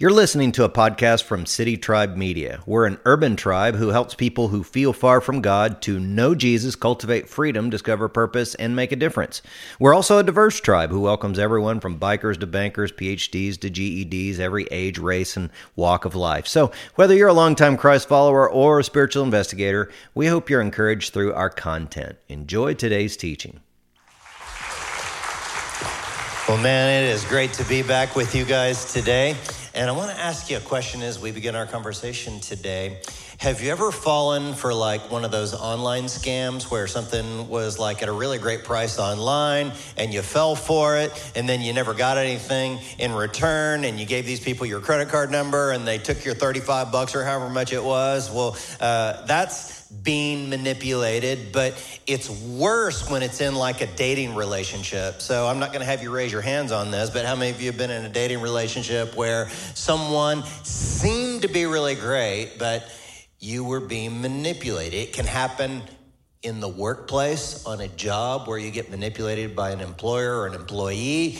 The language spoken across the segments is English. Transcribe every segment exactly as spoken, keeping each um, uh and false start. You're listening to a podcast from City Tribe Media. We're an urban tribe who helps people who feel far from God to know Jesus, cultivate freedom, discover purpose, and make a difference. We're also a diverse tribe who welcomes everyone from bikers to bankers, P H Ds to G E Ds, every age, race, and walk of life. So whether you're a longtime Christ follower or a spiritual investigator, we hope you're encouraged through our content. Enjoy today's teaching. Well, man, it is great to be back with you guys today. And I want to ask you a question as we begin our conversation today. Have you ever fallen for like one of those online scams where something was like at a really great price online and you fell for it and then you never got anything in return and you gave these people your credit card number and they took your thirty-five bucks or however much it was? Well, uh, that's being manipulated, but it's worse when it's in like a dating relationship. So I'm not going to have you raise your hands on this, but how many of you have been in a dating relationship where someone seemed to be really great, but you were being manipulated? It can happen in the workplace, on a job where you get manipulated by an employer or an employee,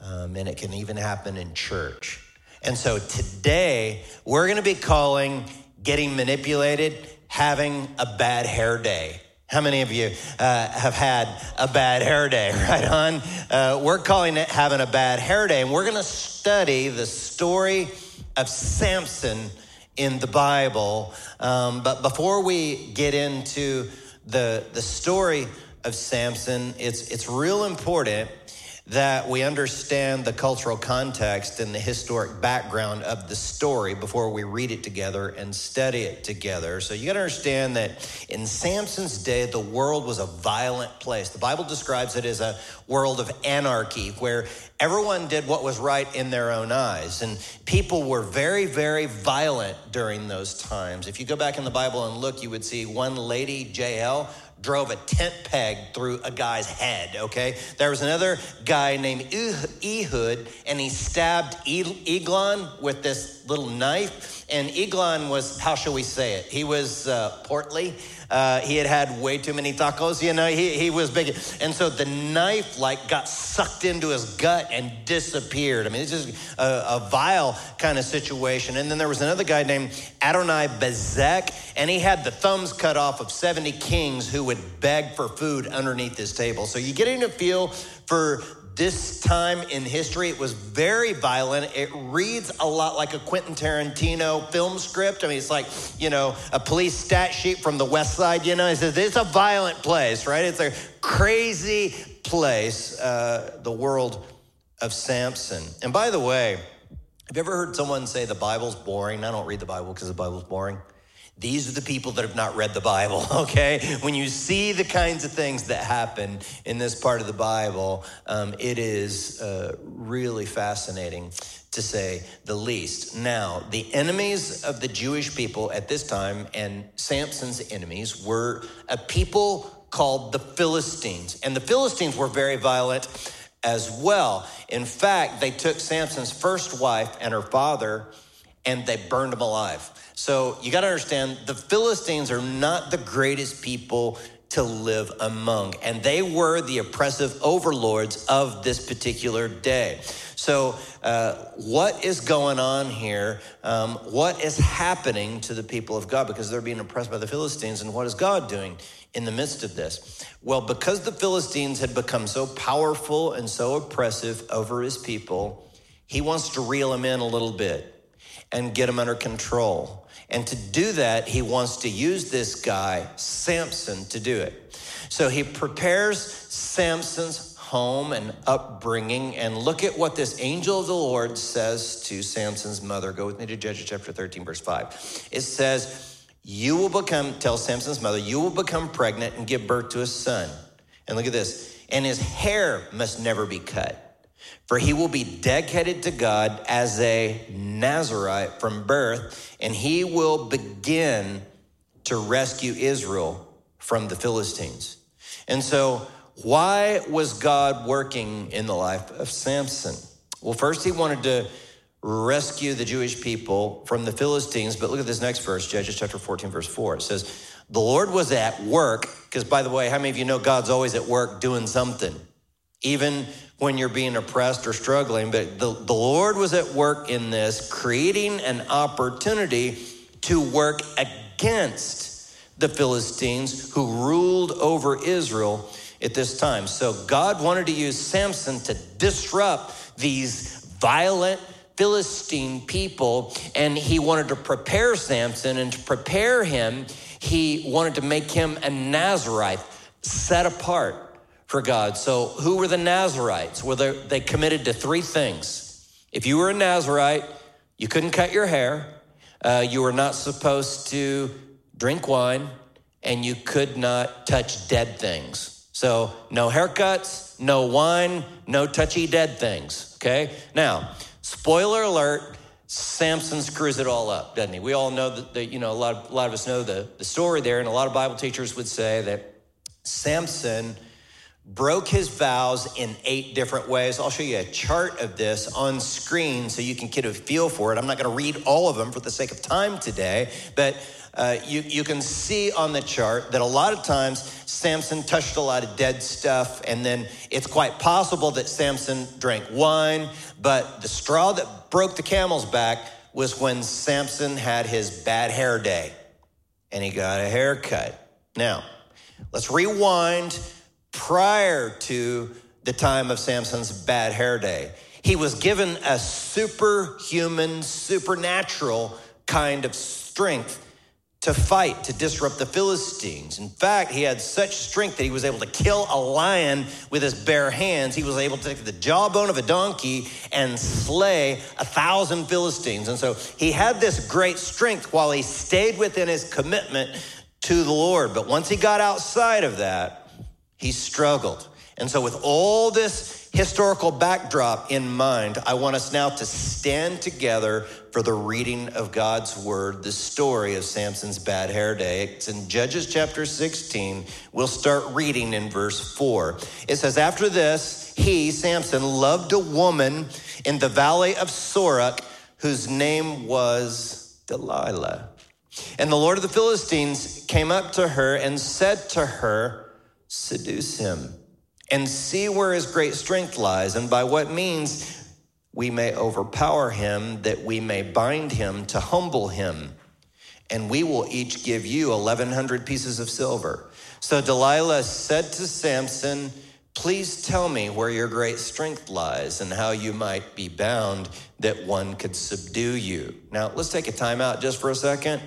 um, and it can even happen in church. And so today, we're going to be calling getting manipulated having a bad hair day. How many of you uh, have had a bad hair day, right on? Uh, we're calling it having a bad hair day, and we're gonna study the story of Samson in the Bible. Um, but before we get into the, the story of Samson, it's, it's real important that we understand the cultural context and the historic background of the story before we read it together and study it together. So you got to understand that in Samson's day, the world was a violent place. The Bible describes it as a world of anarchy where everyone did what was right in their own eyes. And people were very, very violent during those times. If you go back in the Bible and look, you would see one lady, Jael, drove a tent peg through a guy's head, okay? There was another guy named Ehud, and he stabbed Eglon with this little knife. And Eglon was, how shall we say it? He was uh, portly. Uh, he had had way too many tacos, you know, he, he was big. And so the knife like got sucked into his gut and disappeared. I mean, it's just a, a vile kind of situation. And then there was another guy named Adonai Bezek, and he had the thumbs cut off of seventy kings who would beg for food underneath his table. So you're getting a feel for this time in history. It was very violent. It reads a lot like a Quentin Tarantino film script. I mean, it's like, you know, a police stat sheet from the West Side, you know. It says it's a violent place, right? It's a crazy place, uh, the world of Samson. And by the way, have you ever heard someone say the Bible's boring? I don't read the Bible because the Bible's boring. These are the people that have not read the Bible, okay? When you see the kinds of things that happen in this part of the Bible, um, it is uh, really fascinating, to say the least. Now, the enemies of the Jewish people at this time and Samson's enemies were a people called the Philistines. And the Philistines were very violent as well. In fact, they took Samson's first wife and her father and they burned them alive. So you got to understand, the Philistines are not the greatest people to live among, and they were the oppressive overlords of this particular day. So uh, what is going on here? Um, what is happening to the people of God? Because they're being oppressed by the Philistines, and what is God doing in the midst of this? Well, because the Philistines had become so powerful and so oppressive over his people, he wants to reel them in a little bit and get them under control. And to do that, he wants to use this guy, Samson, to do it. So he prepares Samson's home and upbringing. And look at what this angel of the Lord says to Samson's mother. Go with me to Judges chapter thirteen, verse five. It says, you will become, tell Samson's mother, you will become pregnant and give birth to a son. And look at this. And his hair must never be cut, for he will be dedicated to God as a Nazarite from birth, and he will begin to rescue Israel from the Philistines. And so why was God working in the life of Samson? Well, first he wanted to rescue the Jewish people from the Philistines. But look at this next verse, Judges chapter fourteen, verse four. It says, the Lord was at work, because by the way, how many of you know God's always at work doing something? even when you're being oppressed or struggling. But the, the Lord was at work in this, creating an opportunity to work against the Philistines who ruled over Israel at this time. So God wanted to use Samson to disrupt these violent Philistine people, and he wanted to prepare Samson, and to prepare him, he wanted to make him a Nazarite, set apart for God. So who were the Nazarites? Well, they, they committed to three things. If you were a Nazarite, you couldn't cut your hair, uh, you were not supposed to drink wine, and you could not touch dead things. So no haircuts, no wine, no touchy dead things, okay? Now, spoiler alert, Samson screws it all up, doesn't he? We all know that, that you know, a lot of, a lot of us know the, the story there, and a lot of Bible teachers would say that Samson broke his vows in eight different ways. I'll show you a chart of this on screen so you can get a feel for it. I'm not going to read all of them for the sake of time today, but uh, you, you can see on the chart that a lot of times Samson touched a lot of dead stuff, and then it's quite possible that Samson drank wine, but the straw that broke the camel's back was when Samson had his bad hair day and he got a haircut. Now, let's rewind prior to the time of Samson's bad hair day. He was given a superhuman, supernatural kind of strength to fight, to disrupt the Philistines. In fact, he had such strength that he was able to kill a lion with his bare hands. He was able to take the jawbone of a donkey and slay a thousand Philistines. And so he had this great strength while he stayed within his commitment to the Lord. But once he got outside of that, he struggled. And so with all this historical backdrop in mind, I want us now to stand together for the reading of God's word, the story of Samson's bad hair day. It's in Judges chapter sixteen. We'll start reading in verse four. It says, after this, he, Samson, loved a woman in the valley of Sorek, whose name was Delilah. And the Lord of the Philistines came up to her and said to her, seduce him and see where his great strength lies and by what means we may overpower him, that we may bind him to humble him. And we will each give you eleven hundred pieces of silver. So Delilah said to Samson, please tell me where your great strength lies and how you might be bound that one could subdue you. Now, let's take a time out just for a second.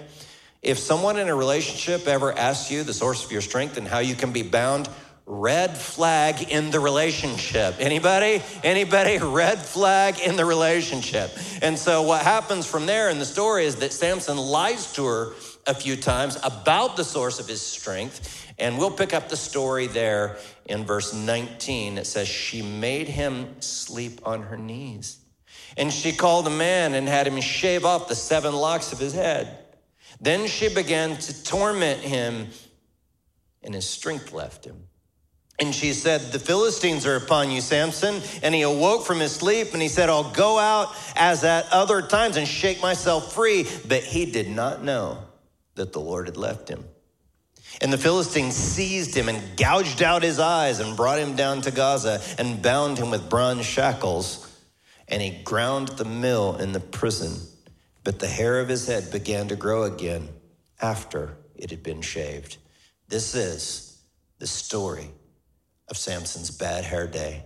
If someone in a relationship ever asks you the source of your strength and how you can be bound, red flag in the relationship. Anybody? Anybody? Red flag in the relationship. And so what happens from there in the story is that Samson lies to her a few times about the source of his strength. And we'll pick up the story there in verse nineteen. It says, she made him sleep on her knees. And she called a man and had him shave off the seven locks of his head. Then she began to torment him, and his strength left him. And she said, the Philistines are upon you, Samson. And he awoke from his sleep, and he said, I'll go out as at other times and shake myself free. But he did not know that the Lord had left him. And the Philistines seized him and gouged out his eyes and brought him down to Gaza and bound him with bronze shackles. And he ground the mill in the prison. But the hair of his head began to grow again after it had been shaved. This is the story of Samson's bad hair day.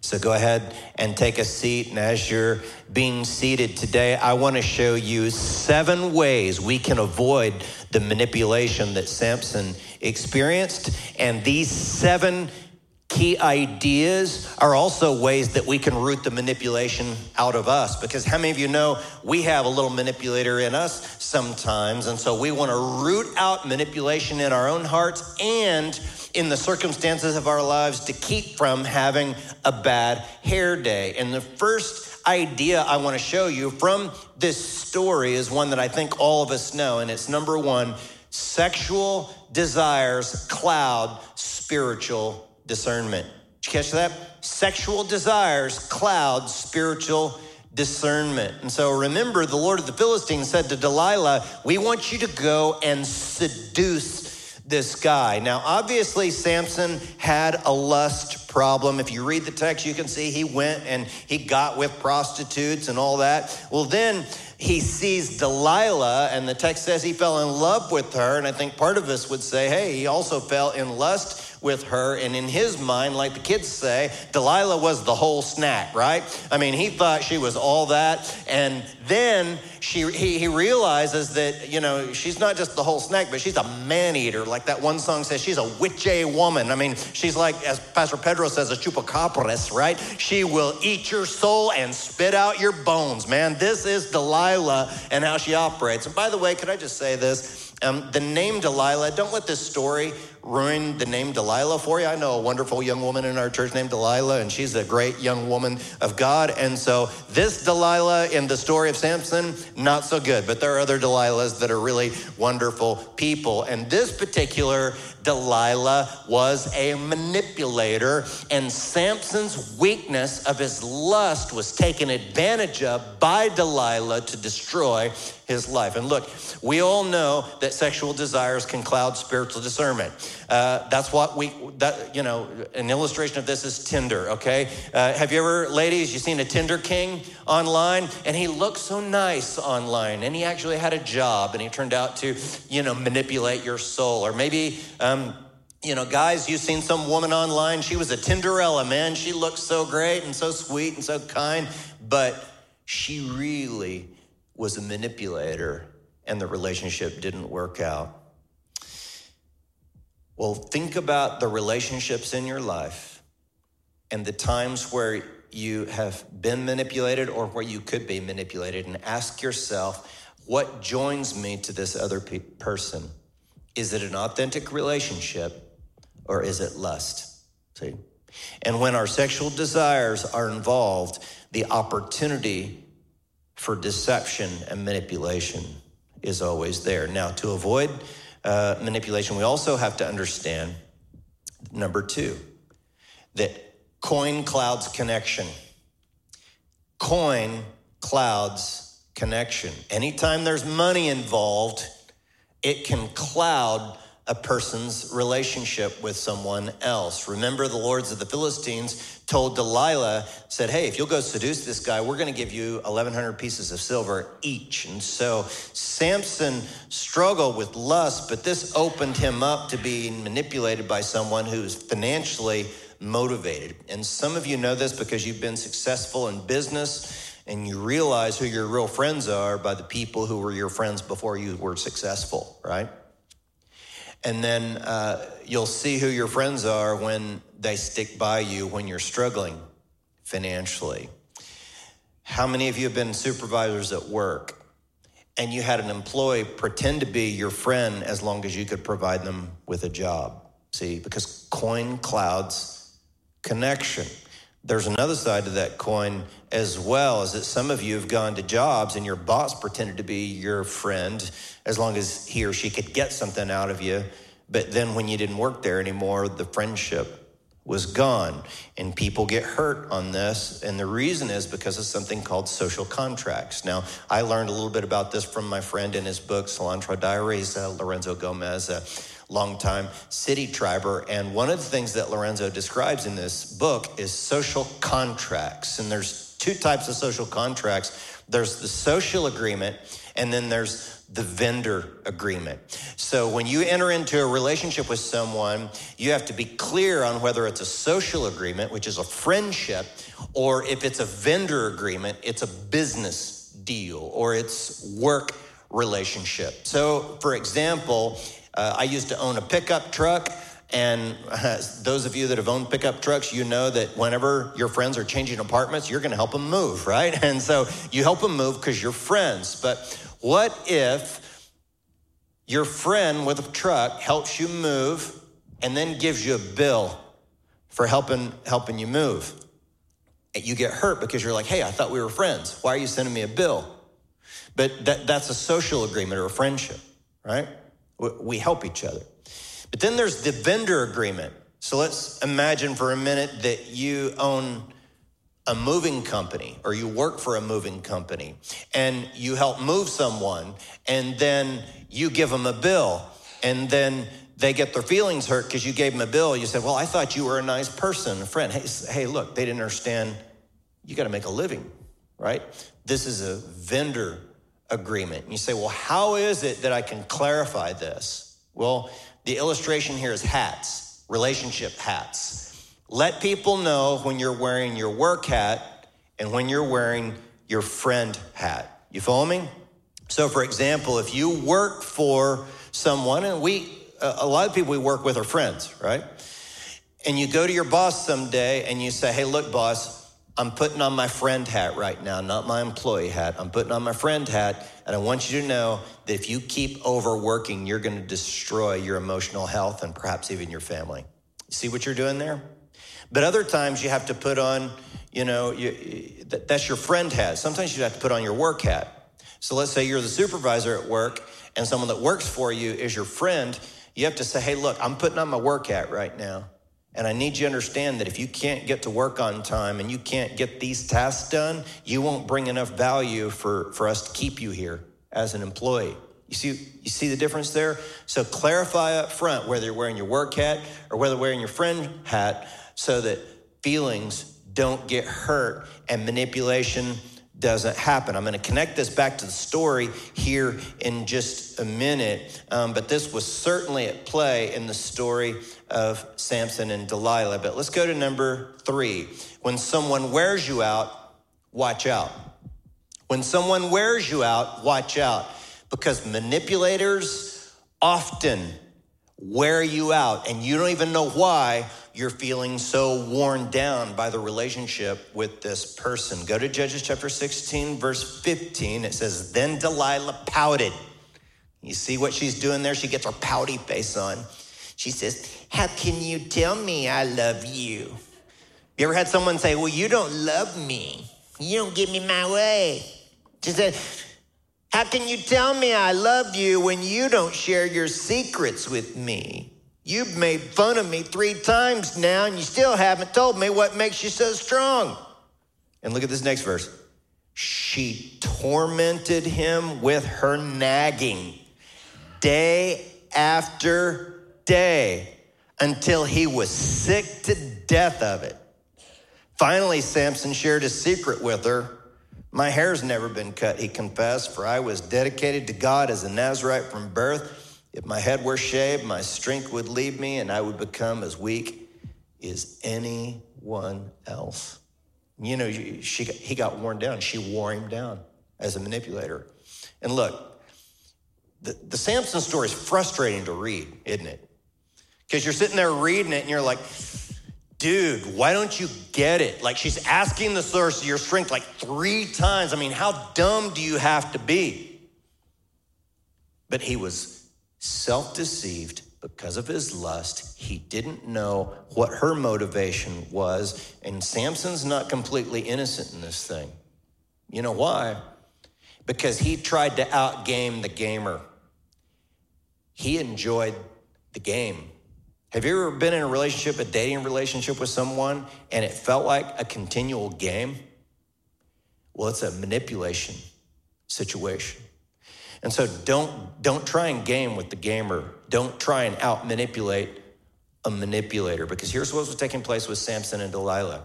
So go ahead and take a seat. And as you're being seated today, I want to show you seven ways we can avoid the manipulation that Samson experienced. And these seven key ideas are also ways that we can root the manipulation out of us. Because how many of you know we have a little manipulator in us sometimes? And so we want to root out manipulation in our own hearts and in the circumstances of our lives to keep from having a bad hair day. And the first idea I want to show you from this story is one that I think all of us know, and it's number one, sexual desires cloud spiritual discernment. Did you catch that? Sexual desires cloud spiritual discernment. And so remember, the Lord of the Philistines said to Delilah, we want you to go and seduce this guy. Now, obviously, Samson had a lust problem. If you read the text, you can see he went and he got with prostitutes and all that. Well, then he sees Delilah, and the text says he fell in love with her. And I think part of us would say, hey, he also fell in lust with her, and in his mind, like the kids say, Delilah was the whole snack, right? I mean, he thought she was all that, and then she he, he realizes that, you know, she's not just the whole snack, but she's a man-eater. Like that one song says, she's a witchy woman. I mean, she's like, as Pastor Pedro says, a chupacabras, right? She will eat your soul and spit out your bones, man. This is Delilah and how she operates. And by the way, could I just say this? Um, the name Delilah, don't let this story ruin the name Delilah for you. I know a wonderful young woman in our church named Delilah, and she's a great young woman of God. And so this Delilah in the story of Samson, not so good. But there are other Delilahs that are really wonderful people. And this particular Delilah was a manipulator, and Samson's weakness of his lust was taken advantage of by Delilah to destroy his life. And look, we all know that sexual desires can cloud spiritual discernment. Uh, that's what we, that, you know, an illustration of this is Tinder, okay? Uh, have you ever, ladies, you seen a Tinder king online? And he looked so nice online, and he actually had a job, and he turned out to, you know, manipulate your soul. Or maybe, um, you know, guys, you've seen some woman online. She was a Tinderella, man. She looked so great and so sweet and so kind, but she really was a manipulator, and the relationship didn't work out. Well, think about the relationships in your life and the times where you have been manipulated or where you could be manipulated, and ask yourself, what joins me to this other pe- person? Is it an authentic relationship, or is it lust? See? And when our sexual desires are involved, the opportunity for deception and manipulation is always there. Now, to avoid uh, manipulation, we also have to understand, number two, that coin clouds connection. Coin clouds connection. Anytime there's money involved, it can cloud a person's relationship with someone else. Remember, the lords of the Philistines told Delilah, said, hey, if you'll go seduce this guy, we're going to give you eleven hundred pieces of silver each. And so Samson struggled with lust, but this opened him up to being manipulated by someone who's financially motivated. And some of you know this because you've been successful in business, and you realize who your real friends are by the people who were your friends before you were successful, right? And then uh, you'll see who your friends are when they stick by you when you're struggling financially. How many of you have been supervisors at work and you had an employee pretend to be your friend as long as you could provide them with a job? See, because coin clouds connection. There's another side to that coin as well, is that some of you have gone to jobs and your boss pretended to be your friend as long as he or she could get something out of you. But then when you didn't work there anymore, the friendship was gone, and people get hurt on this. And the reason is because of something called social contracts. Now, I learned a little bit about this from my friend in his book, Cilantro Diaries, uh, Lorenzo Gomez, a longtime city triber. And one of the things that Lorenzo describes in this book is social contracts. And there's two types of social contracts. There's the social agreement, and then there's the vendor agreement. So when you enter into a relationship with someone, you have to be clear on whether it's a social agreement, which is a friendship, or if it's a vendor agreement, it's a business deal, or it's work relationship. So for example, uh, I used to own a pickup truck. And uh, those of you that have owned pickup trucks, you know that whenever your friends are changing apartments, you're gonna help them move, right? And so you help them move because you're friends. But what if your friend with a truck helps you move and then gives you a bill for helping helping you move? You get hurt because you're like, hey, I thought we were friends. Why are you sending me a bill? But that, that's a social agreement or a friendship, right? We help each other. But then there's the vendor agreement. So let's imagine for a minute that you own a moving company, or you work for a moving company, and you help move someone, and then you give them a bill, and then They get their feelings hurt because you gave them a bill. You said, well, I thought you were a nice person, a friend. Hey, hey look, they didn't understand. You got to make a living, right? This is a vendor agreement. And you say, well, how is it that I can clarify this? Well, the illustration here is hats, relationship hats. Let people know when you're wearing your work hat and when you're wearing your friend hat. You follow me? So, for example, if you work for someone, and we, a lot of people we work with are friends, right? And you go to your boss someday and you say, hey, look, boss, I'm putting on my friend hat right now, not my employee hat. I'm putting on my friend hat, and I want you to know that if you keep overworking, you're going to destroy your emotional health and perhaps even your family. See what you're doing there? But other times you have to put on, you know, you, that's your friend hat. Sometimes you have to put on your work hat. So let's say you're the supervisor at work, and someone that works for you is your friend. You have to say, hey, look, I'm putting on my work hat right now. And I need you to understand that if you can't get to work on time and you can't get these tasks done, you won't bring enough value for, for us to keep you here as an employee. You see, you see the difference there? So clarify up front whether you're wearing your work hat or whether you're wearing your friend hat so that feelings don't get hurt and manipulation doesn't happen. I'm going to connect this back to the story here in just a minute, um, but this was certainly at play in the story of Samson and Delilah. But let's go to number three. When someone wears you out, watch out. When someone wears you out, watch out, because manipulators often wear you out, and you don't even know why you're feeling so worn down by the relationship with this person. Go to Judges chapter sixteen, verse fifteen. It says, then Delilah pouted. You see what she's doing there? She gets her pouty face on. She says, how can you tell me I love you? You ever had someone say, well, you don't love me. You don't give me my way. She said, how can you tell me I love you when you don't share your secrets with me? You've made fun of me three times now, and you still haven't told me what makes you so strong. And look at this next verse. She tormented him with her nagging day after day until he was sick to death of it. Finally, Samson shared his secret with her. My hair's never been cut, he confessed, for I was dedicated to God as a Nazarite from birth. If my head were shaved, my strength would leave me, and I would become as weak as anyone else. You know, she, he got worn down. She wore him down as a manipulator. And look, the, the Samson story is frustrating to read, isn't it? Because you're sitting there reading it, and you're like, dude, why don't you get it? Like, she's asking the source of your strength like three times. I mean, how dumb do you have to be? But he was self-deceived because of his lust. He didn't know what her motivation was. And Samson's not completely innocent in this thing. You know why? Because he tried to outgame the gamer. He enjoyed the game. Have you ever been in a relationship, a dating relationship with someone, and it felt like a continual game? Well, it's a manipulation situation. And so don't, don't try and game with the gamer. Don't try and out-manipulate a manipulator, because here's what was taking place with Samson and Delilah.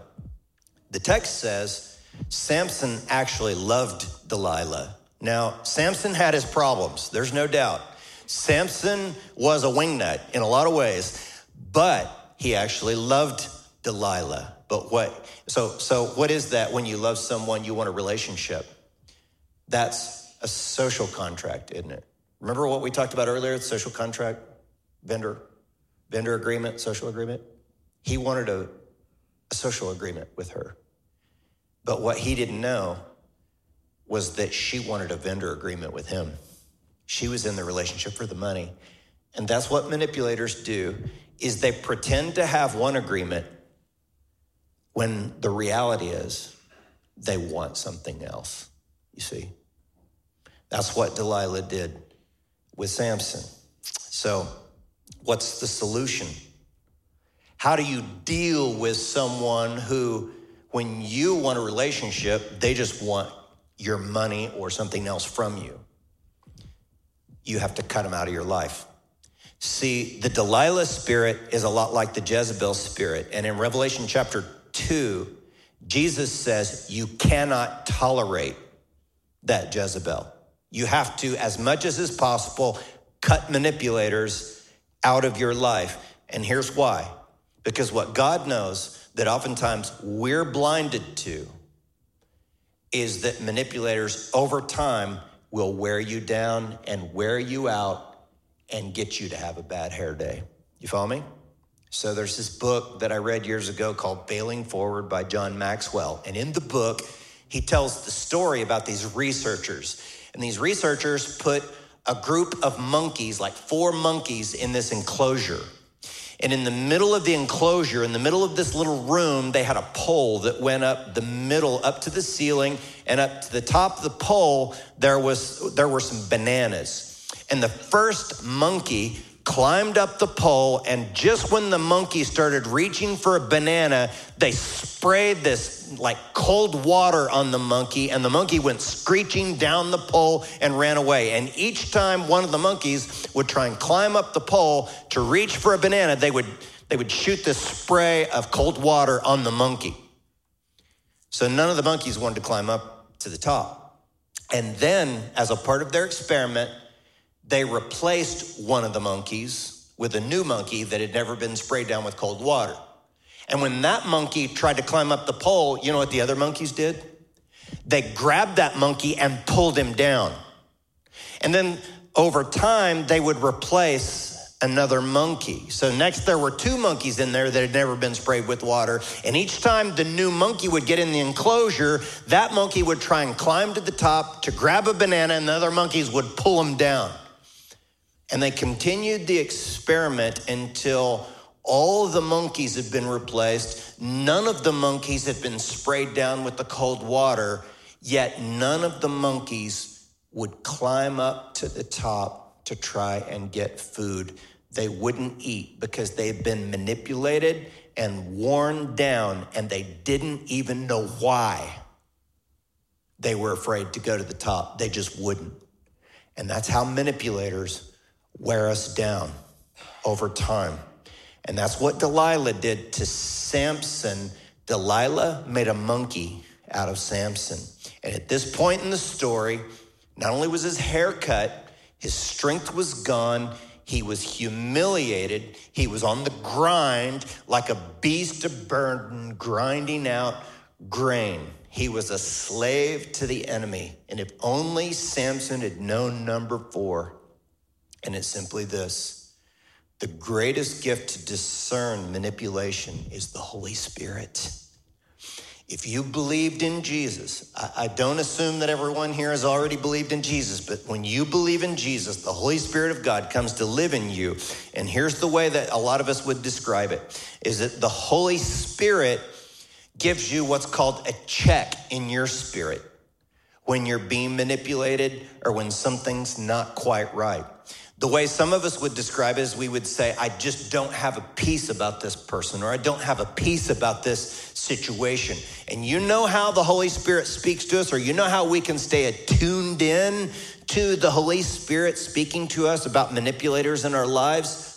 The text says Samson actually loved Delilah. Now, Samson had his problems. There's no doubt. Samson was a wingnut in a lot of ways. But he actually loved Delilah. But what? So, so what is that when you love someone, you want a relationship? That's a social contract, isn't it? Remember what we talked about earlier, the social contract, vendor, vendor agreement, social agreement? He wanted a, a social agreement with her. But what he didn't know was that she wanted a vendor agreement with him. She was in the relationship for the money. And that's what manipulators do, is they pretend to have one agreement when the reality is they want something else, you see. That's what Delilah did with Samson. So what's the solution? How do you deal with someone who, when you want a relationship, they just want your money or something else from you? You have to cut them out of your life. See, the Delilah spirit is a lot like the Jezebel spirit. And in Revelation chapter two, Jesus says, you cannot tolerate that Jezebel. You have to, as much as is possible, cut manipulators out of your life. And here's why. Because what God knows that oftentimes we're blinded to is that manipulators over time will wear you down and wear you out and get you to have a bad hair day. You follow me? So there's this book that I read years ago called Bailing Forward by John Maxwell. And in the book, he tells the story about these researchers. And these researchers put a group of monkeys, like four monkeys, in this enclosure. And in the middle of the enclosure, in the middle of this little room, they had a pole that went up the middle, up to the ceiling, and up to the top of the pole, there was there were some bananas. And the first monkey climbed up the pole, and just when the monkey started reaching for a banana, they sprayed this like cold water on the monkey, and the monkey went screeching down the pole and ran away. And each time one of the monkeys would try and climb up the pole to reach for a banana, they would they would shoot this spray of cold water on the monkey. So none of the monkeys wanted to climb up to the top. And then, as a part of their experiment, they replaced one of the monkeys with a new monkey that had never been sprayed down with cold water. And when that monkey tried to climb up the pole, you know what the other monkeys did? They grabbed that monkey and pulled him down. And then over time, they would replace another monkey. So next there were two monkeys in there that had never been sprayed with water. And each time the new monkey would get in the enclosure, that monkey would try and climb to the top to grab a banana, and the other monkeys would pull him down. And they continued the experiment until all the monkeys had been replaced. None of the monkeys had been sprayed down with the cold water, yet none of the monkeys would climb up to the top to try and get food. They wouldn't eat because they had been manipulated and worn down, and they didn't even know why they were afraid to go to the top. They just wouldn't. And that's how manipulators wear us down over time. And that's what Delilah did to Samson. Delilah made a monkey out of Samson. And at this point in the story, not only was his hair cut, his strength was gone, he was humiliated, he was on the grind like a beast of burden grinding out grain. He was a slave to the enemy. And if only Samson had known number four. And it's simply this: the greatest gift to discern manipulation is the Holy Spirit. If you believed in Jesus, I, I don't assume that everyone here has already believed in Jesus, but when you believe in Jesus, the Holy Spirit of God comes to live in you. And here's the way that a lot of us would describe it, is that the Holy Spirit gives you what's called a check in your spirit when you're being manipulated or when something's not quite right. The way some of us would describe it is we would say, I just don't have a peace about this person, or I don't have a peace about this situation. And you know how the Holy Spirit speaks to us, or you know how we can stay attuned in to the Holy Spirit speaking to us about manipulators in our lives,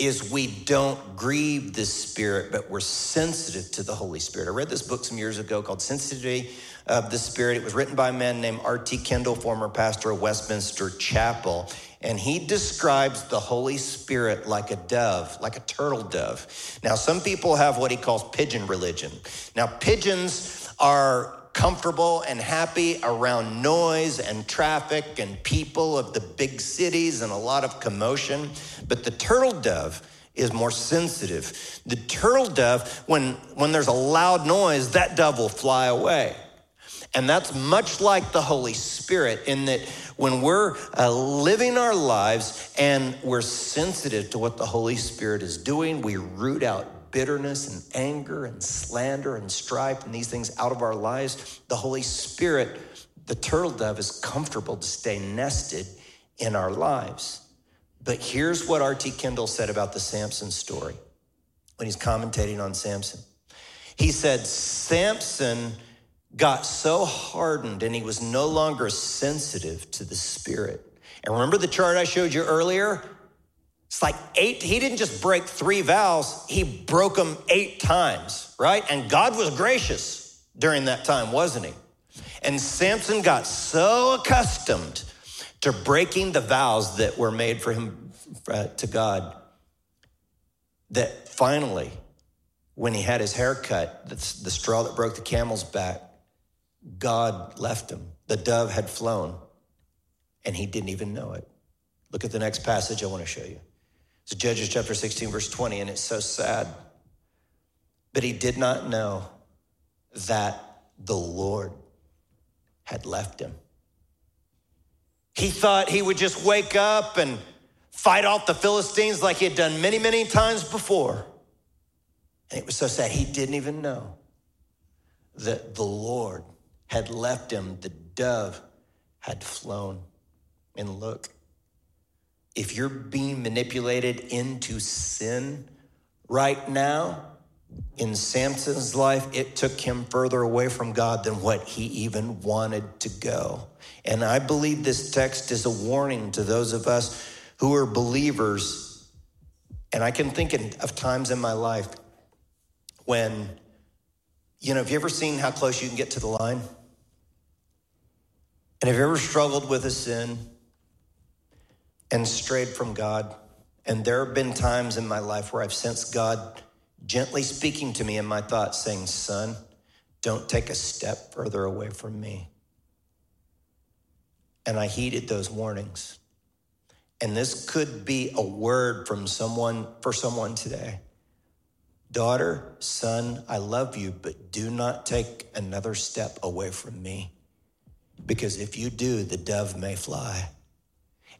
is we don't grieve the Spirit, but we're sensitive to the Holy Spirit. I read this book some years ago called Sensitivity of the Spirit. It was written by a man named R T Kendall, former pastor of Westminster Chapel. And he describes the Holy Spirit like a dove, like a turtle dove. Now, some people have what he calls pigeon religion. Now, pigeons are comfortable and happy around noise and traffic and people of the big cities and a lot of commotion. But the turtle dove is more sensitive. The turtle dove, when, when there's a loud noise, that dove will fly away. And that's much like the Holy Spirit, in that when we're uh, living our lives and we're sensitive to what the Holy Spirit is doing, we root out bitterness and anger and slander and strife and these things out of our lives. The Holy Spirit, the turtle dove, is comfortable to stay nested in our lives. But here's what R T Kendall said about the Samson story when he's commentating on Samson. He said, Samson got so hardened and he was no longer sensitive to the Spirit. And remember the chart I showed you earlier? It's like eight, he didn't just break three vows, he broke them eight times, right? And God was gracious during that time, wasn't he? And Samson got so accustomed to breaking the vows that were made for him uh, to God that finally, when he had his hair cut, the, the straw that broke the camel's back, God left him. The dove had flown, and he didn't even know it. Look at the next passage I want to show you. It's Judges chapter sixteen, verse twenty, and it's so sad. But he did not know that the Lord had left him. He thought he would just wake up and fight off the Philistines like he had done many, many times before. And it was so sad. He didn't even know that the Lord had left him. The dove had flown. And look, if you're being manipulated into sin right now, in Samson's life, it took him further away from God than what he even wanted to go. And I believe this text is a warning to those of us who are believers. And I can think of times in my life when, you know, have you ever seen how close you can get to the line? And have you ever struggled with a sin and strayed from God? And there have been times in my life where I've sensed God gently speaking to me in my thoughts, saying, son, don't take a step further away from me. And I heeded those warnings. And this could be a word from someone for someone today. Daughter, son, I love you, but do not take another step away from me. Because if you do, the dove may fly.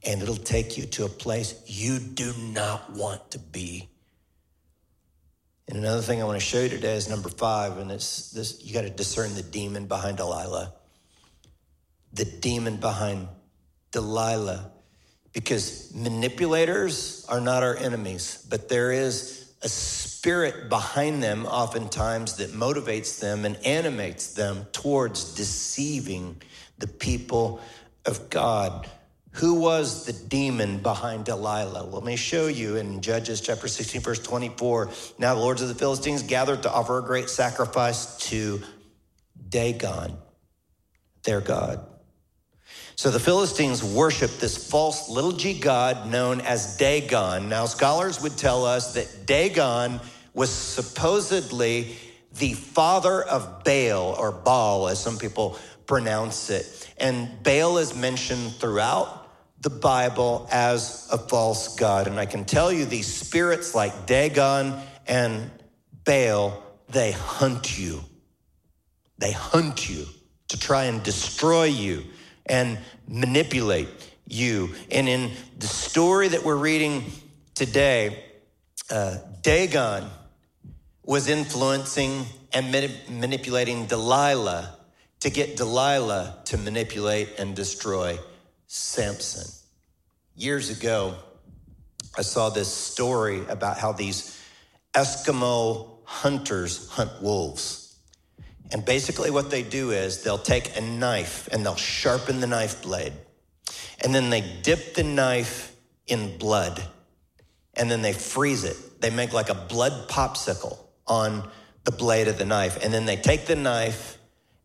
And it'll take you to a place you do not want to be. And another thing I want to show you today is number five, and it's this: you got to discern the demon behind Delilah. The demon behind Delilah. Because manipulators are not our enemies, but there is a spirit behind them oftentimes that motivates them and animates them towards deceiving the people of God. Who was the demon behind Delilah? Let me show you in Judges chapter sixteen, verse twenty-four. Now the lords of the Philistines gathered to offer a great sacrifice to Dagon, their god. So the Philistines worshiped this false little g god known as Dagon. Now scholars would tell us that Dagon was supposedly the father of Baal, or Baal as some people pronounce it. And Baal is mentioned throughout the Bible as a false god. And I can tell you these spirits like Dagon and Baal, they hunt you. They hunt you to try and destroy you and manipulate you. And in the story that we're reading today, uh, Dagon was influencing and manipulating Delilah to get Delilah to manipulate and destroy Samson. Years ago, I saw this story about how these Eskimo hunters hunt wolves. And basically what they do is they'll take a knife and they'll sharpen the knife blade. And then they dip the knife in blood. And then they freeze it. They make like a blood popsicle on the blade of the knife. And then they take the knife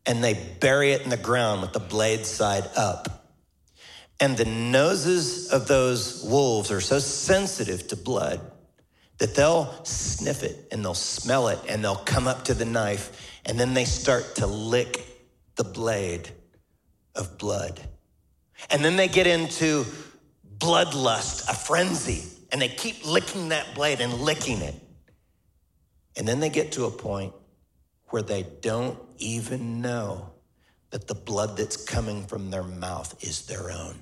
and they bury it in the ground with the blade side up. And the noses of those wolves are so sensitive to blood that they'll sniff it and they'll smell it and they'll come up to the knife and then they start to lick the blade of blood. And then they get into bloodlust, a frenzy, and they keep licking that blade and licking it. And then they get to a point where they don't even know that the blood that's coming from their mouth is their own.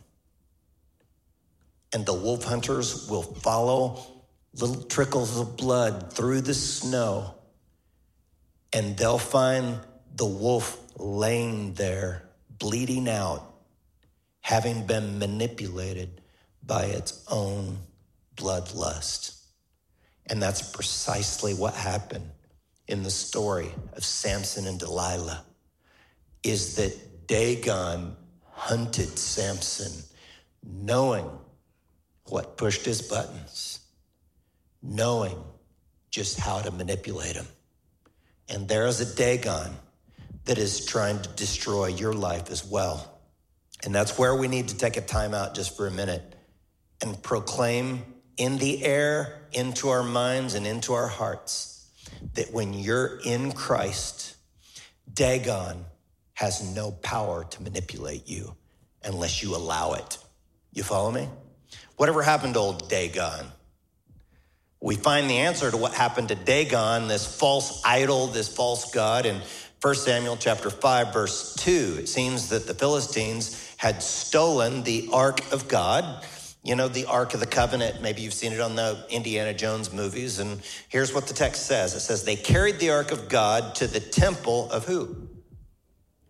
And the wolf hunters will follow little trickles of blood through the snow, and they'll find the wolf laying there, bleeding out, having been manipulated by its own bloodlust. And that's precisely what happened in the story of Samson and Delilah, is that Dagon hunted Samson, knowing what pushed his buttons, knowing just how to manipulate him. And there is a Dagon that is trying to destroy your life as well. And that's where we need to take a time out just for a minute and proclaim in the air, into our minds and into our hearts, that when you're in Christ, Dagon has no power to manipulate you unless you allow it. You follow me? Whatever happened to old Dagon? We find the answer to what happened to Dagon, this false idol, this false god, in First Samuel chapter five, verse two. It seems that the Philistines had stolen the ark of God. You know, the Ark of the Covenant, maybe you've seen it on the Indiana Jones movies. And here's what the text says. It says, they carried the Ark of God to the temple of who?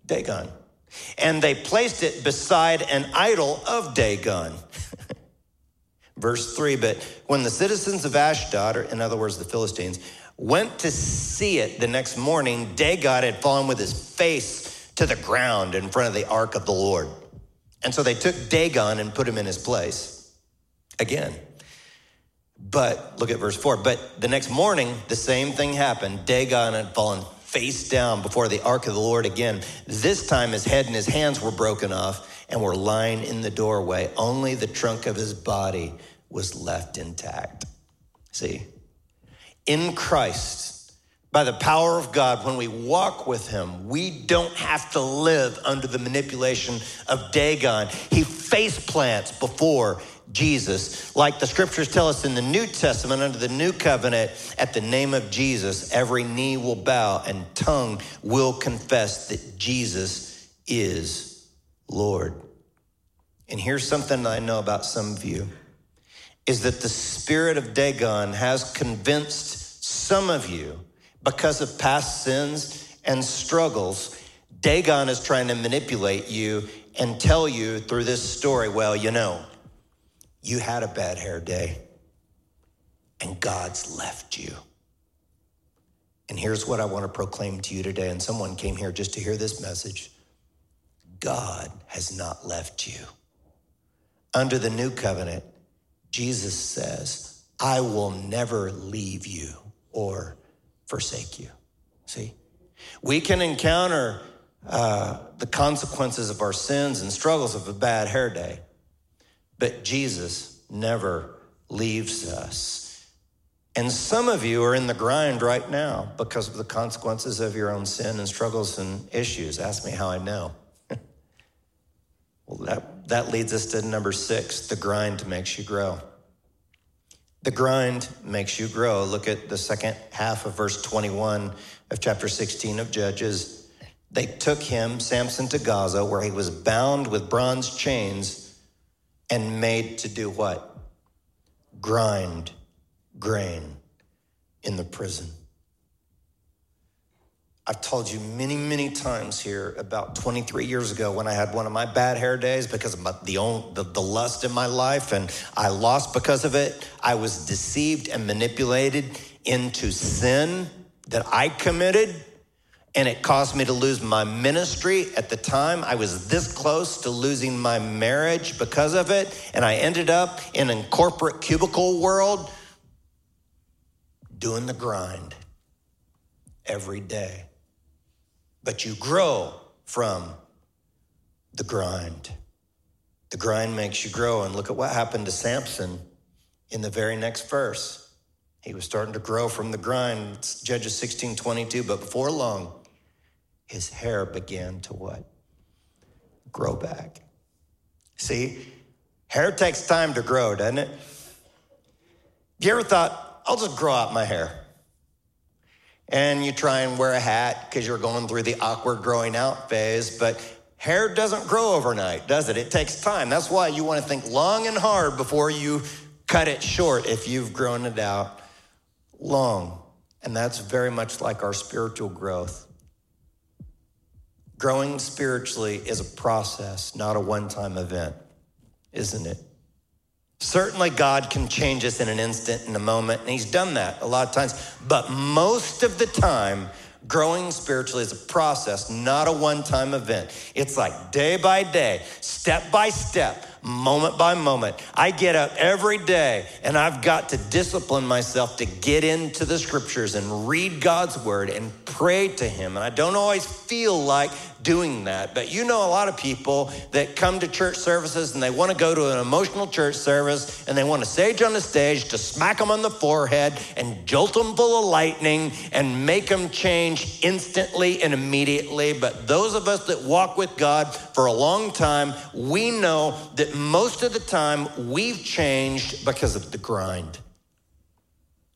Dagon. And they placed it beside an idol of Dagon. Verse three, but when the citizens of Ashdod, or in other words, the Philistines, went to see it the next morning, Dagon had fallen with his face to the ground in front of the Ark of the Lord. And so they took Dagon and put him in his place. Again, but look at verse four. But the next morning, the same thing happened. Dagon had fallen face down before the ark of the Lord again. This time his head and his hands were broken off and were lying in the doorway. Only the trunk of his body was left intact. See, in Christ, by the power of God, when we walk with him, we don't have to live under the manipulation of Dagon. He face plants before Jesus. Like the scriptures tell us in the New Testament, under the new covenant, at the name of Jesus, every knee will bow and tongue will confess that Jesus is Lord. And here's something I know about some of you, is that the spirit of Dagon has convinced some of you because of past sins and struggles. Dagon is trying to manipulate you and tell you through this story, well, you know, you had a bad hair day, and God's left you. And here's what I want to proclaim to you today, and someone came here just to hear this message. God has not left you. Under the new covenant, Jesus says, I will never leave you or forsake you. See? We can encounter uh, the consequences of our sins and struggles of a bad hair day, but Jesus never leaves us. And some of you are in the grind right now because of the consequences of your own sin and struggles and issues. Ask me how I know. Well, that, that leads us to number six, the grind makes you grow. The grind makes you grow. Look at the second half of verse twenty-one of chapter sixteen of Judges. They took him, Samson, to Gaza, where he was bound with bronze chains, and made to do what? Grind grain in the prison. I've told you many, many times here about twenty-three years ago when I had one of my bad hair days because of my, the, own, the, the lust in my life, and I lost because of it. I was deceived and manipulated into sin that I committed, and it caused me to lose my ministry at the time. I was this close to losing my marriage because of it, and I ended up in a corporate cubicle world doing the grind every day. But you grow from the grind. The grind makes you grow, and look at what happened to Samson in the very next verse. He was starting to grow from the grind. It's Judges sixteen twenty-two, but before long, his hair began to what? Grow back. See, hair takes time to grow, doesn't it? You ever thought, I'll just grow out my hair? And you try and wear a hat because you're going through the awkward growing out phase, but hair doesn't grow overnight, does it? It takes time. That's why you want to think long and hard before you cut it short if you've grown it out long. And that's very much like our spiritual growth. Growing spiritually is a process, not a one-time event, isn't it? Certainly God can change us in an instant, in a moment, and he's done that a lot of times. But most of the time, growing spiritually is a process, not a one-time event. It's like day by day, step by step, moment by moment. I get up every day and I've got to discipline myself to get into the scriptures and read God's word and pray to him. And I don't always feel like doing that. But you know a lot of people that come to church services and they want to go to an emotional church service and they want a sage on the stage to smack them on the forehead and jolt them full of lightning and make them change instantly and immediately. But those of us that walk with God for a long time, we know that most of the time we've changed because of the grind.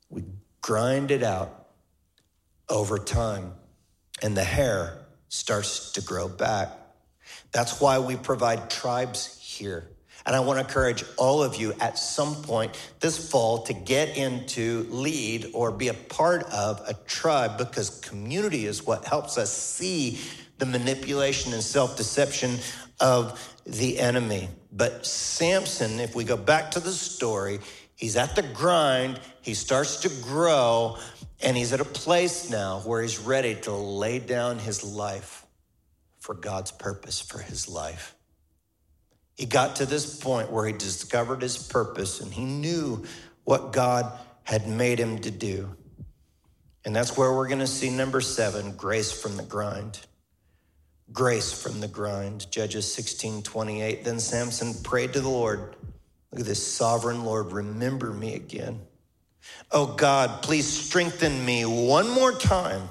We grind it out over time and the hair starts to grow back. That's why we provide tribes here. And I want to encourage all of you at some point this fall to get into, lead, or be a part of a tribe, because community is what helps us see the manipulation and self-deception of the enemy. But Samson, if we go back to the story, he's at the grind, he starts to grow, and he's at a place now where he's ready to lay down his life for God's purpose for his life. He got to this point where he discovered his purpose and he knew what God had made him to do. And that's where we're going to see number seven, grace from the grind. Grace from the grind. Judges sixteen twenty-eight. Then Samson prayed to the Lord. Look at this, sovereign Lord, remember me again. Oh God, please strengthen me one more time.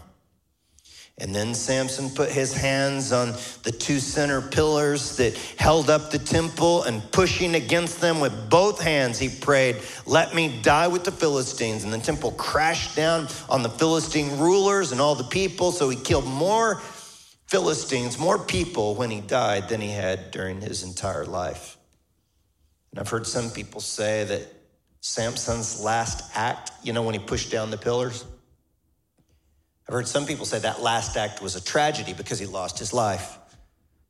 And then Samson put his hands on the two center pillars that held up the temple, and pushing against them with both hands, he prayed, let me die with the Philistines. And the temple crashed down on the Philistine rulers and all the people. So he killed more Philistines, more people when he died than he had during his entire life. And I've heard some people say that Samson's last act, you know, when he pushed down the pillars. I've heard some people say that last act was a tragedy because he lost his life.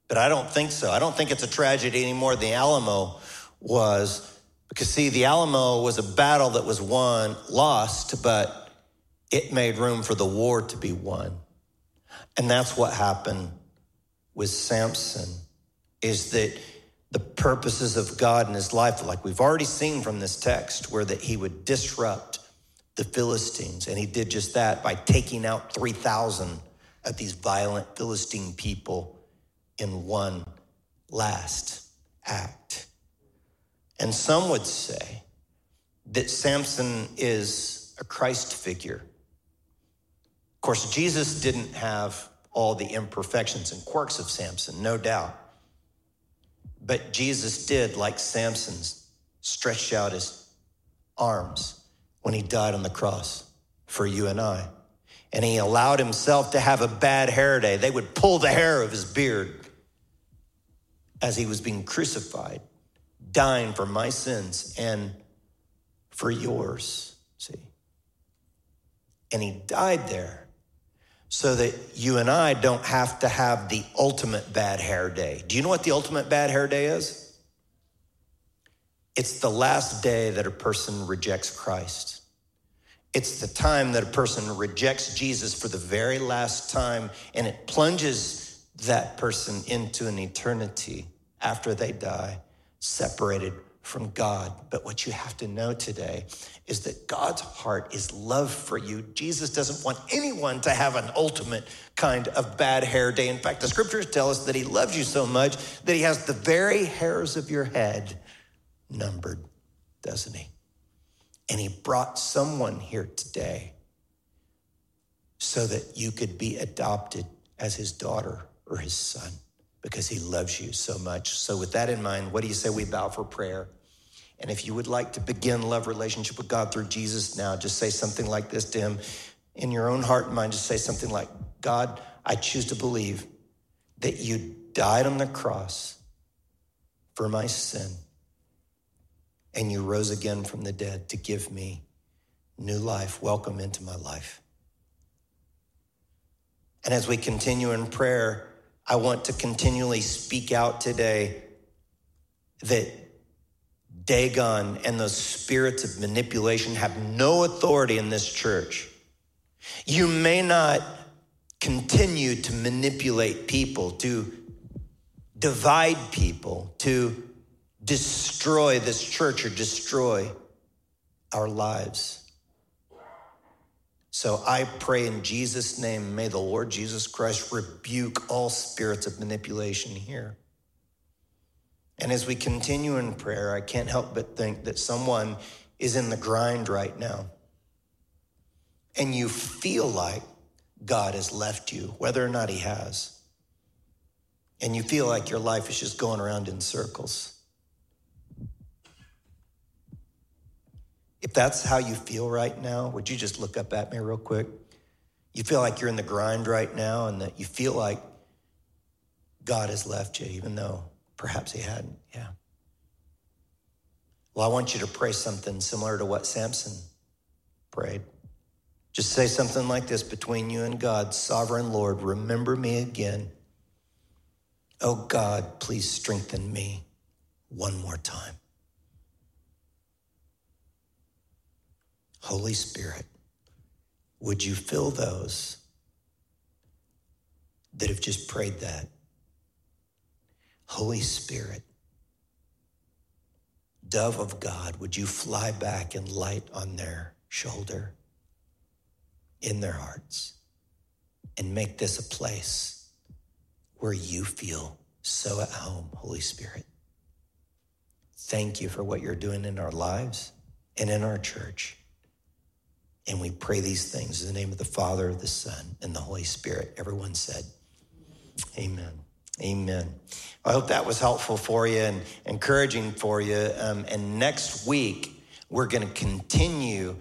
But I don't think so. I don't think it's a tragedy any more than the Alamo was. Because, see, the Alamo was a battle that was won, lost, but it made room for the war to be won. And that's what happened with Samson, is that the purposes of God in his life, like we've already seen from this text, were that he would disrupt the Philistines. And he did just that by taking out three thousand of these violent Philistine people in one last act. And some would say that Samson is a Christ figure. Of course, Jesus didn't have all the imperfections and quirks of Samson, no doubt. But Jesus did, like Samson, stretch out his arms when he died on the cross for you and I. And he allowed himself to have a bad hair day. They would pull the hair of his beard as he was being crucified, dying for my sins and for yours, see. And he died there so that you and I don't have to have the ultimate bad hair day. Do you know what the ultimate bad hair day is? It's the last day that a person rejects Christ. It's the time that a person rejects Jesus for the very last time, and it plunges that person into an eternity after they die, separated from God. But what you have to know today is that God's heart is love for you. Jesus doesn't want anyone to have an ultimate kind of bad hair day. In fact, the scriptures tell us that he loves you so much that he has the very hairs of your head numbered, doesn't he? And he brought someone here today so that you could be adopted as his daughter or his son, because he loves you so much. So with that in mind, what do you say we bow for prayer? And if you would like to begin love relationship with God through Jesus now, just say something like this to him in your own heart and mind. Just say something like, God, I choose to believe that you died on the cross for my sin, and you rose again from the dead to give me new life. Welcome into my life. And as we continue in prayer, I want to continually speak out today that Dagon and those spirits of manipulation have no authority in this church. You may not continue to manipulate people, to divide people, to destroy this church or destroy our lives. So I pray in Jesus' name, may the Lord Jesus Christ rebuke all spirits of manipulation here. And as we continue in prayer, I can't help but think that someone is in the grind right now. And you feel like God has left you, whether or not he has. And you feel like your life is just going around in circles. If that's how you feel right now, would you just look up at me real quick? You feel like you're in the grind right now and that you feel like God has left you, even though perhaps he hadn't, yeah. Well, I want you to pray something similar to what Samson prayed. Just say something like this between you and God. Sovereign Lord, remember me again. Oh God, please strengthen me one more time. Holy Spirit, would you fill those that have just prayed that? Holy Spirit, dove of God, would you fly back and light on their shoulder, in their hearts, and make this a place where you feel so at home, Holy Spirit. Thank you for what you're doing in our lives and in our church. And we pray these things in the name of the Father, the Son, and the Holy Spirit. Everyone said, amen. Amen. I hope that was helpful for you and encouraging for you. Um, and next week, we're going to continue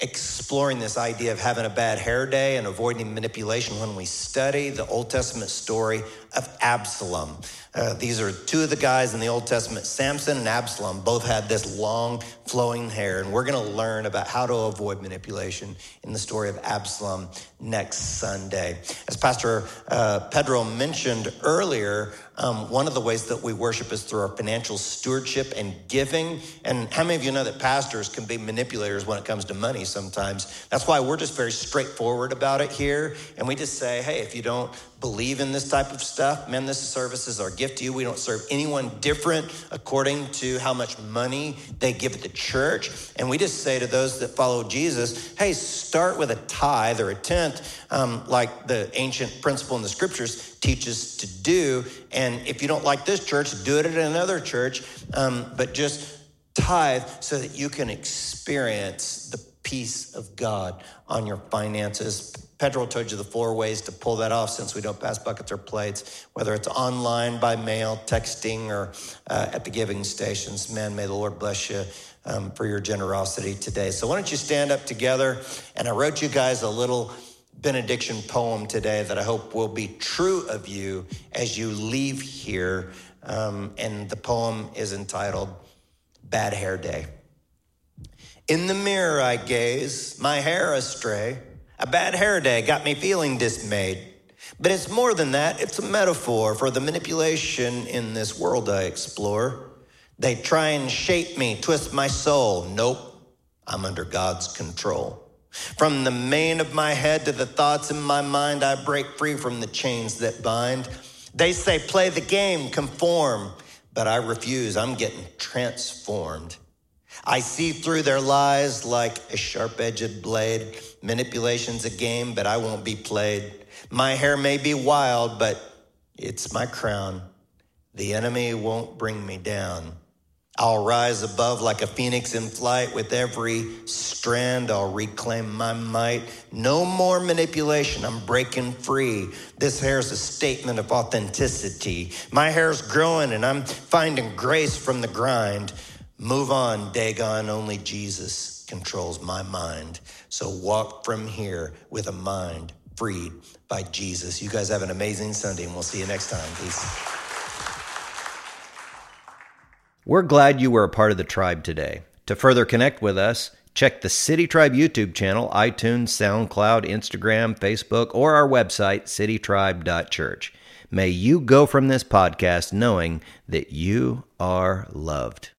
exploring this idea of having a bad hair day and avoiding manipulation when we study the Old Testament story of Absalom. Uh, these are two of the guys in the Old Testament, Samson and Absalom, both had this long flowing hair, and we're going to learn about how to avoid manipulation in the story of Absalom next Sunday. As Pastor uh, Pedro mentioned earlier, Um, one of the ways that we worship is through our financial stewardship and giving. And how many of you know that pastors can be manipulators when it comes to money sometimes? That's why we're just very straightforward about it here. And we just say, hey, if you don't believe in this type of stuff, man, this service is our gift to you. We don't serve anyone different according to how much money they give at the church. And we just say to those that follow Jesus, hey, start with a tithe or a tenth, um, like the ancient principle in the scriptures teaches to do. And if you don't like this church, do it at another church, um, but just tithe so that you can experience the peace of God on your finances. Pedro told you the four ways to pull that off since we don't pass buckets or plates, whether it's online, by mail, texting, or uh, at the giving stations. Man, may the Lord bless you um, for your generosity today. So why don't you stand up together? And I wrote you guys a little benediction poem today that I hope will be true of you as you leave here. Um, and the poem is entitled Bad Hair Day. In the mirror I gaze, my hair astray. A bad hair day got me feeling dismayed. But it's more than that, it's a metaphor for the manipulation in this world I explore. They try and shape me, twist my soul. Nope, I'm under God's control. From the mane of my head to the thoughts in my mind, I break free from the chains that bind. They say, play the game, conform, but I refuse. I'm getting transformed. I see through their lies like a sharp-edged blade. Manipulation's a game, but I won't be played. My hair may be wild, but it's my crown. The enemy won't bring me down. I'll rise above like a phoenix in flight. With every strand, I'll reclaim my might. No more manipulation. I'm breaking free. This hair's a statement of authenticity. My hair's growing, and I'm finding grace from the grind. Move on, Dagon. Only Jesus controls my mind. So walk from here with a mind freed by Jesus. You guys have an amazing Sunday, and we'll see you next time. Peace. We're glad you were a part of the tribe today. To further connect with us, check the City Tribe YouTube channel, iTunes, SoundCloud, Instagram, Facebook, or our website, city tribe dot church. May you go from this podcast knowing that you are loved.